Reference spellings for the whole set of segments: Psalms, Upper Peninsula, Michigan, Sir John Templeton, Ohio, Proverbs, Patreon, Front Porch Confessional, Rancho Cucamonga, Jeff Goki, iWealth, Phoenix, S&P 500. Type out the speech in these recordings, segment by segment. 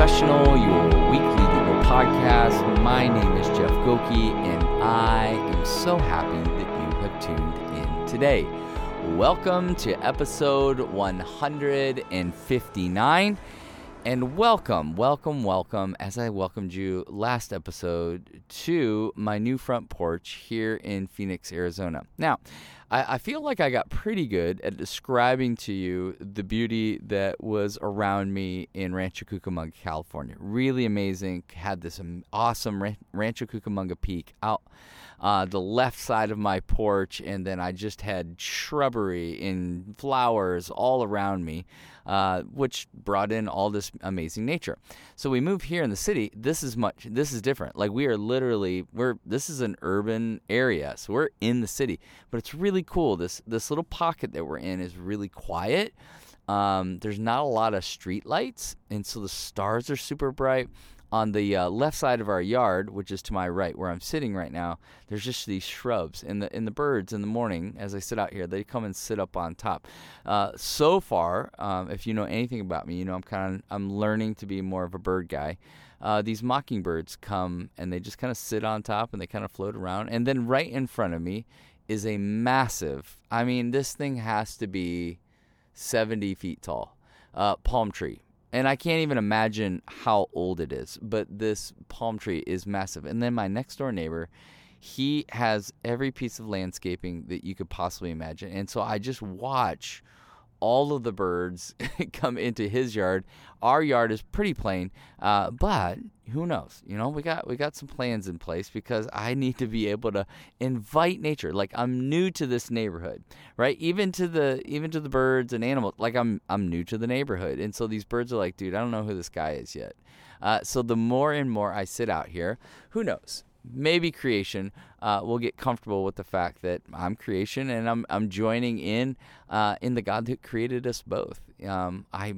Confessional, your weekly legal podcast. My name is Jeff Goki, and I am so happy that you have tuned in today. Welcome to episode 159, and welcome, as I welcomed you last episode, to my new front porch here in Phoenix, Arizona. Now, I feel like I got pretty good at describing to you the beauty that was around me in Rancho Cucamonga, California. Really amazing. Had this awesome Rancho Cucamonga peak out the left side of my porch, and then I just had shrubbery and flowers all around me, which brought in all this amazing nature. So we move here in the city. This is different. Like this is an urban area, so we're in the city, but it's really cool. This little pocket that we're in is really quiet. There's not a lot of street lights, and so the stars are super bright. On the left side of our yard, which is to my right where I'm sitting right now, there's just these shrubs, and the birds in the morning, as I sit out here, they come and sit up on top. So far, if you know anything about me, you know I'm learning to be more of a bird guy. These mockingbirds come and they just kind of sit on top and they kind of float around, and then right in front of me is a massive, this thing has to be 70 feet tall, palm tree. And I can't even imagine how old it is, but this palm tree is massive. And then my next door neighbor, he has every piece of landscaping that you could possibly imagine. And so I just watch all of the birds come into his yard. Our yard is pretty plain, but who knows? We got some plans in place because I need to be able to invite nature. Like, I'm new to this neighborhood, right? Even to the birds and animals. Like, I'm new to the neighborhood, and so these birds are like, dude, I don't know who this guy is yet. So the more and more I sit out here, who knows? Maybe creation will get comfortable with the fact that I'm creation, and I'm joining in the God that created us both. I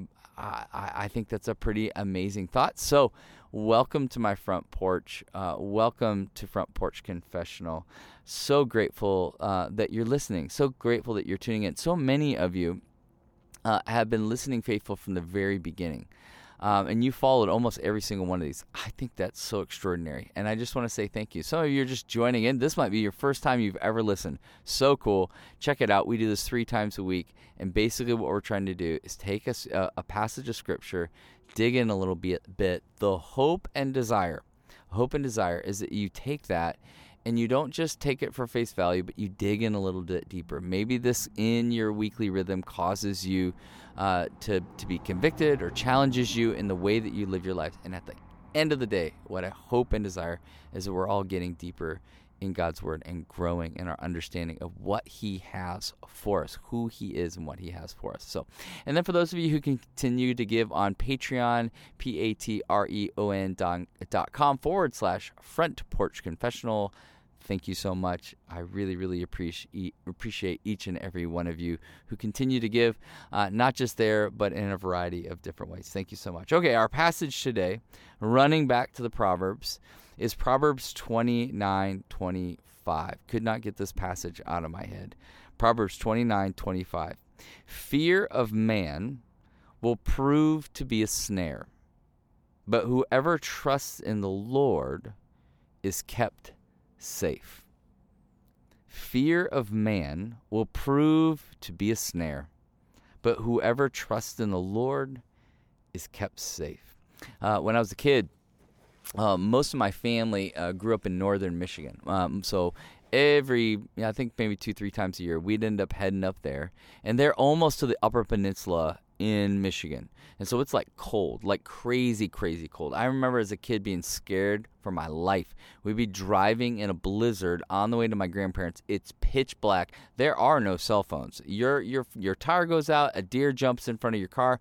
think that's a pretty amazing thought. So welcome to my front porch. Welcome to Front Porch Confessional. So grateful that you're listening. So grateful that you're tuning in. So many of you have been listening faithful from the very beginning. And you followed almost every single one of these. I think that's so extraordinary. And I just want to say thank you. Some of you are just joining in. This might be your first time you've ever listened. So cool. Check it out. We do this 3 times a week. And basically what we're trying to do is take a passage of Scripture, dig in a little bit. The hope and desire. Hope and desire is that you take that and you don't just take it for face value, but you dig in a little bit deeper. Maybe this in your weekly rhythm causes you to be convicted or challenges you in the way that you live your life. And at the end of the day, what I hope and desire is that we're all getting deeper in God's Word and growing in our understanding of what He has for us, who He is and what He has for us. So, and then for those of you who continue to give on Patreon, patreon.com/Front Porch Confessional, thank you so much. I really, really appreciate each and every one of you who continue to give, not just there, but in a variety of different ways. Thank you so much. Okay, our passage today, running back to the Proverbs, is Proverbs 29:25. Could not get this passage out of my head. Proverbs 29:25. Fear of man will prove to be a snare, but whoever trusts in the Lord is kept safe. Fear of man will prove to be a snare, but whoever trusts in the Lord is kept safe. When I was a kid, most of my family grew up in northern Michigan. So I think maybe 2-3 times a year, we'd end up heading up there. And they're almost to the Upper Peninsula in Michigan. And so it's like cold, like crazy, crazy cold. I remember as a kid being scared for my life. We'd be driving in a blizzard on the way to my grandparents. It's pitch black. There are no cell phones. Your tire goes out, a deer jumps in front of your car.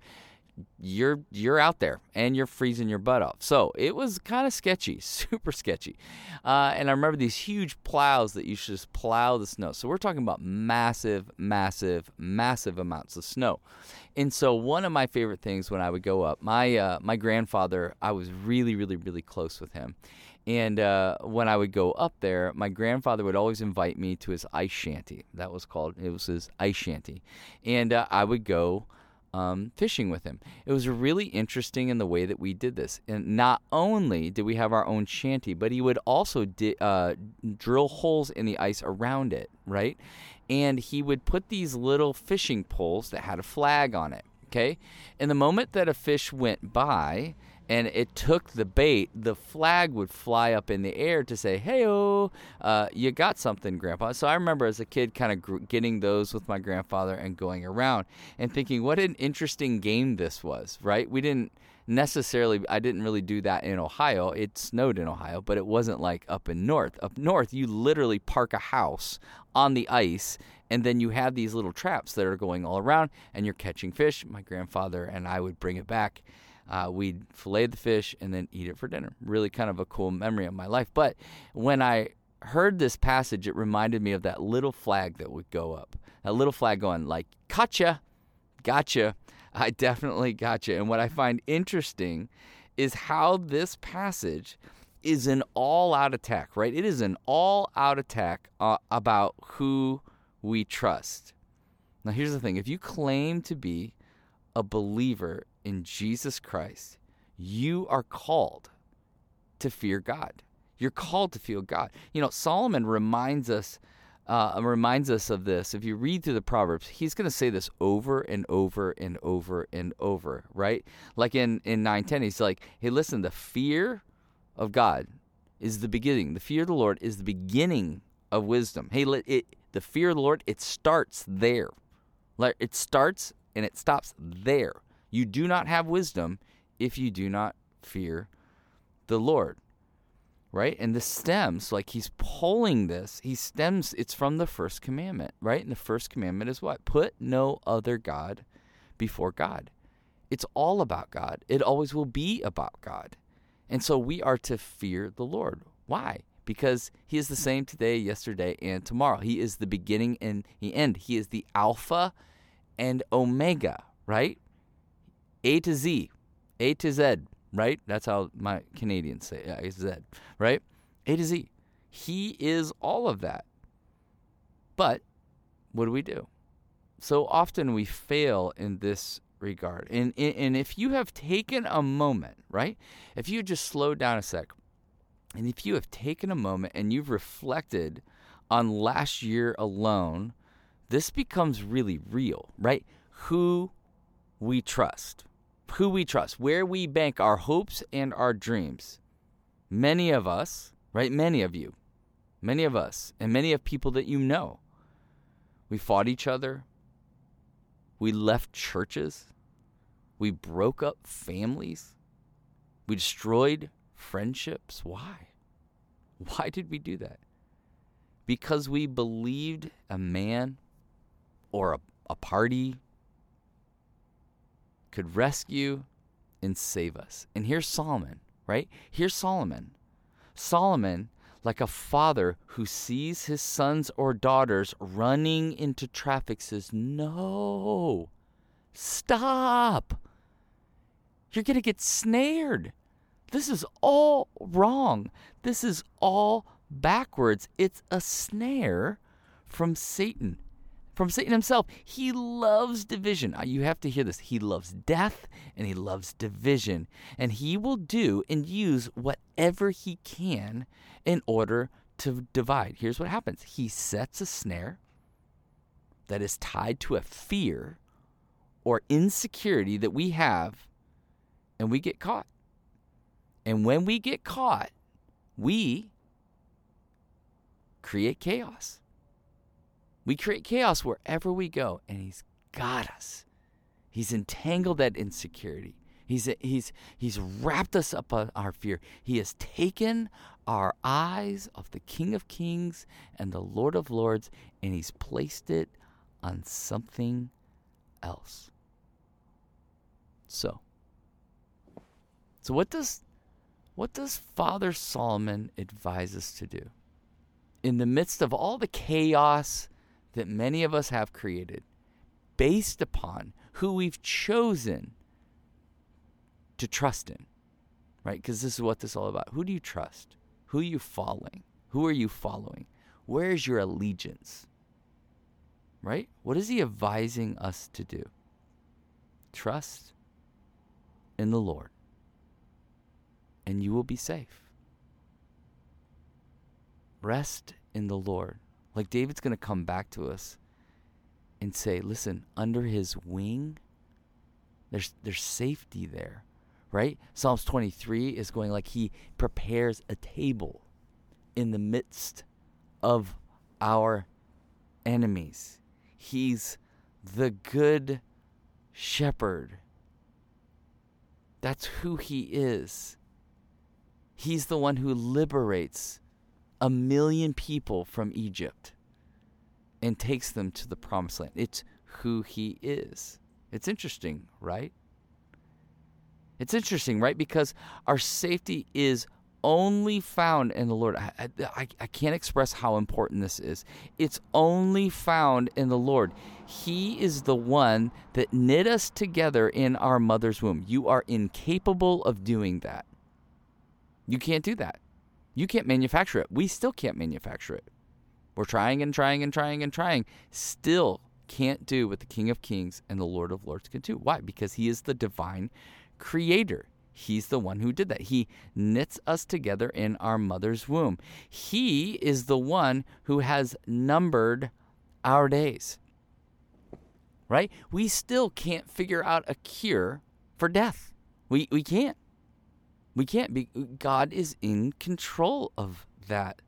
You're out there and you're freezing your butt off. So it was kind of sketchy, super sketchy. And I remember these huge plows that you should just plow the snow. So we're talking about massive, massive, massive amounts of snow. And so one of my favorite things when I would go up, my grandfather, I was really, really, really close with him. And when I would go up there, my grandfather would always invite me to his ice shanty. That was called, it was his ice shanty. And I would go fishing with him. It was really interesting in the way that we did this. And not only did we have our own shanty, but he would also drill holes in the ice around it, right? And he would put these little fishing poles that had a flag on it, okay? And the moment that a fish went by and it took the bait, the flag would fly up in the air to say, hey-oh, you got something, Grandpa. So I remember as a kid kind of getting those with my grandfather and going around and thinking what an interesting game this was, right? We didn't necessarily, I didn't really do that in Ohio. It snowed in Ohio, but it wasn't like up in north. Up north, you literally park a house on the ice, and then you have these little traps that are going all around, and you're catching fish. My grandfather and I would bring it back. We'd fillet the fish and then eat it for dinner. Really kind of a cool memory of my life. But when I heard this passage, it reminded me of that little flag that would go up. That little flag going like, gotcha, gotcha, I definitely gotcha. And what I find interesting is how this passage is an all-out attack, right? It is an all-out attack about who we trust. Now, here's the thing. If you claim to be a believer in Jesus Christ, you are called to fear God. You're called to fear God. You know, Solomon reminds us of this. If you read through the Proverbs, he's going to say this over and over and over and over, right? Like in 9:10, he's like, hey, listen, the fear of God is the beginning. The fear of the Lord is the beginning of wisdom. Hey, the fear of the Lord, it starts there. It starts and it stops there. You do not have wisdom if you do not fear the Lord, right? And this stems, like he's pulling this, it's from the first commandment, right? And the first commandment is what? Put no other God before God. It's all about God. It always will be about God. And so we are to fear the Lord. Why? Because he is the same today, yesterday, and tomorrow. He is the beginning and the end. He is the Alpha and Omega, right? A to Z, A to Z, right? That's how my Canadians say it, A to Z, right? A to Z. He is all of that. But what do we do? So often we fail in this regard. And if you have taken a moment, right? If you just slow down a sec, and if you have taken a moment and you've reflected on last year alone, this becomes really real, right? Who we trust. Who we trust, where we bank our hopes and our dreams. Many of us, right? Many of you, many of us, and many of people that you know. We fought each other. We left churches. We broke up families. We destroyed friendships. Why? Why did we do that? Because we believed a man or a party could rescue and save us. And here's Solomon, right? Here's Solomon. Solomon, like a father who sees his sons or daughters running into traffic, says, no, stop. You're going to get snared. This is all wrong. This is all backwards. It's a snare from Satan. From Satan himself. He loves division. You have to hear this. He loves death and he loves division. And he will do and use whatever he can in order to divide. Here's what happens. He sets a snare that is tied to a fear or insecurity that we have, and we get caught. And when we get caught, we create chaos. We create chaos wherever we go, and he's got us. He's entangled that insecurity. He's wrapped us up on our fear. He has taken our eyes off the King of Kings and the Lord of Lords, and he's placed it on something else. So what does Father Solomon advise us to do? In the midst of all the chaos that many of us have created based upon who we've chosen to trust in, right? Because this is what this is all about. Who do you trust? Who are you following? Who are you following? Where is your allegiance, right? What is he advising us to do? Trust in the Lord, and you will be safe. Rest in the Lord. Like David's going to come back to us and say, listen, under his wing, there's safety there, right? Psalms 23 is going like he prepares a table in the midst of our enemies. He's the good shepherd. That's who he is. He's the one who liberates a 1 million people from Egypt and takes them to the promised land. It's who he is. It's interesting, right? It's interesting, right? Because our safety is only found in the Lord. I can't express how important this is. It's only found in the Lord. He is the one that knit us together in our mother's womb. You are incapable of doing that. You can't do that. You can't manufacture it. We still can't manufacture it. We're trying and trying and trying and trying. Still can't do what the King of Kings and the Lord of Lords can do. Why? Because he is the divine creator. He's the one who did that. He knits us together in our mother's womb. He is the one who has numbered our days, right? We still can't figure out a cure for death. We can't. We can't. God is in control of that.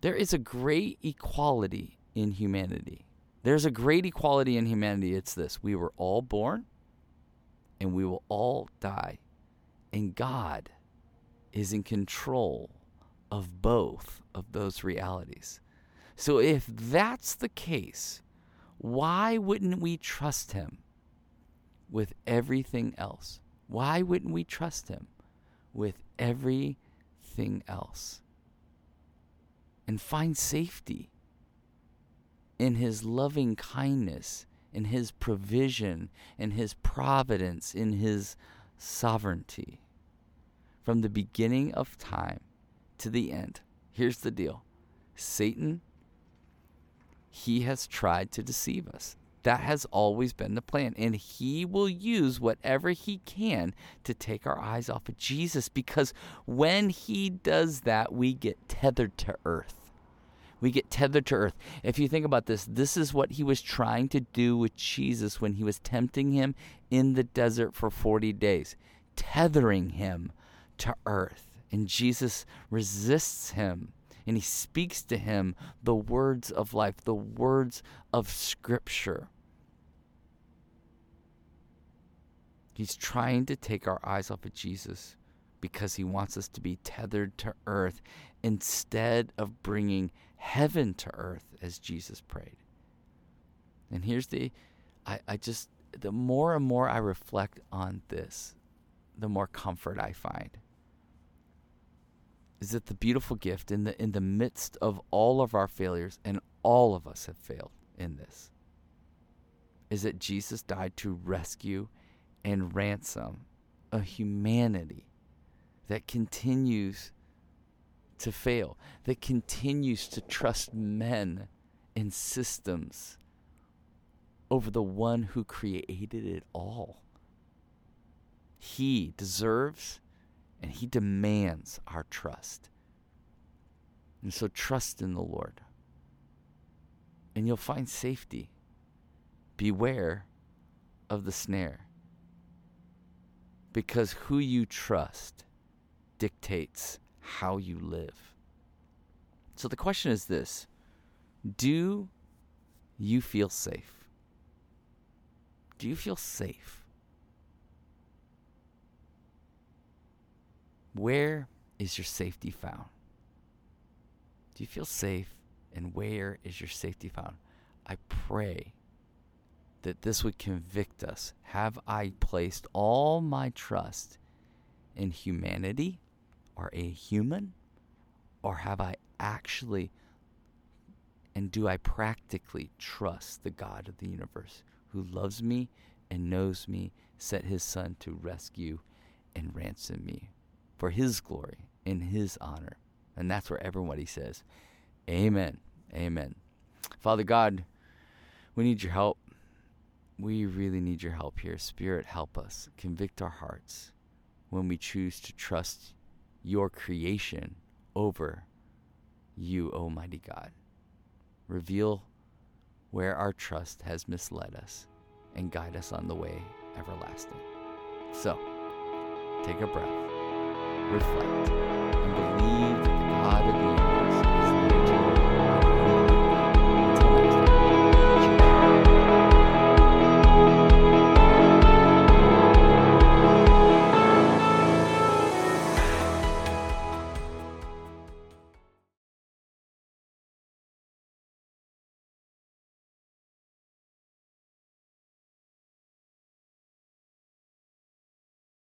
There is a great equality in humanity. There's a great equality in humanity. It's this. We were all born and we will all die. And God is in control of both of those realities. So if that's the case, why wouldn't we trust him with everything else? Why wouldn't we trust him with everything else? And find safety in his loving kindness, in his provision, in his providence, in his sovereignty. From the beginning of time to the end, here's the deal. Satan, he has tried to deceive us. That has always been the plan. And he will use whatever he can to take our eyes off of Jesus, because when he does that, we get tethered to earth. We get tethered to earth. If you think about this, this is what he was trying to do with Jesus when he was tempting him in the desert for 40 days, tethering him to earth. And Jesus resists him. And he speaks to him the words of life, the words of Scripture. He's trying to take our eyes off of Jesus because he wants us to be tethered to earth instead of bringing heaven to earth as Jesus prayed. And here's the more and more I reflect on this, the more comfort I find. Is that the beautiful gift in the midst of all of our failures, and all of us have failed in this, is that Jesus died to rescue and ransom a humanity that continues to fail, that continues to trust men and systems over the one who created it all. He deserves and he demands our trust. And so trust in the Lord, and you'll find safety. Beware of the snare, because who you trust dictates how you live. So the question is this: do you feel safe? Do you feel safe? Where is your safety found? Do you feel safe, and where is your safety found? I pray that this would convict us. Have I placed all my trust in humanity or a human? Or have I actually, and do I practically trust the God of the universe, who loves me and knows me, sent his son to rescue and ransom me for his glory, in his honor? And that's where everybody says, amen, amen. Father God, we need your help. We really need your help here. Spirit, help us. Convict our hearts when we choose to trust your creation over you, Almighty God. Reveal where our trust has misled us and guide us on the way everlasting. So, take a breath, reflect,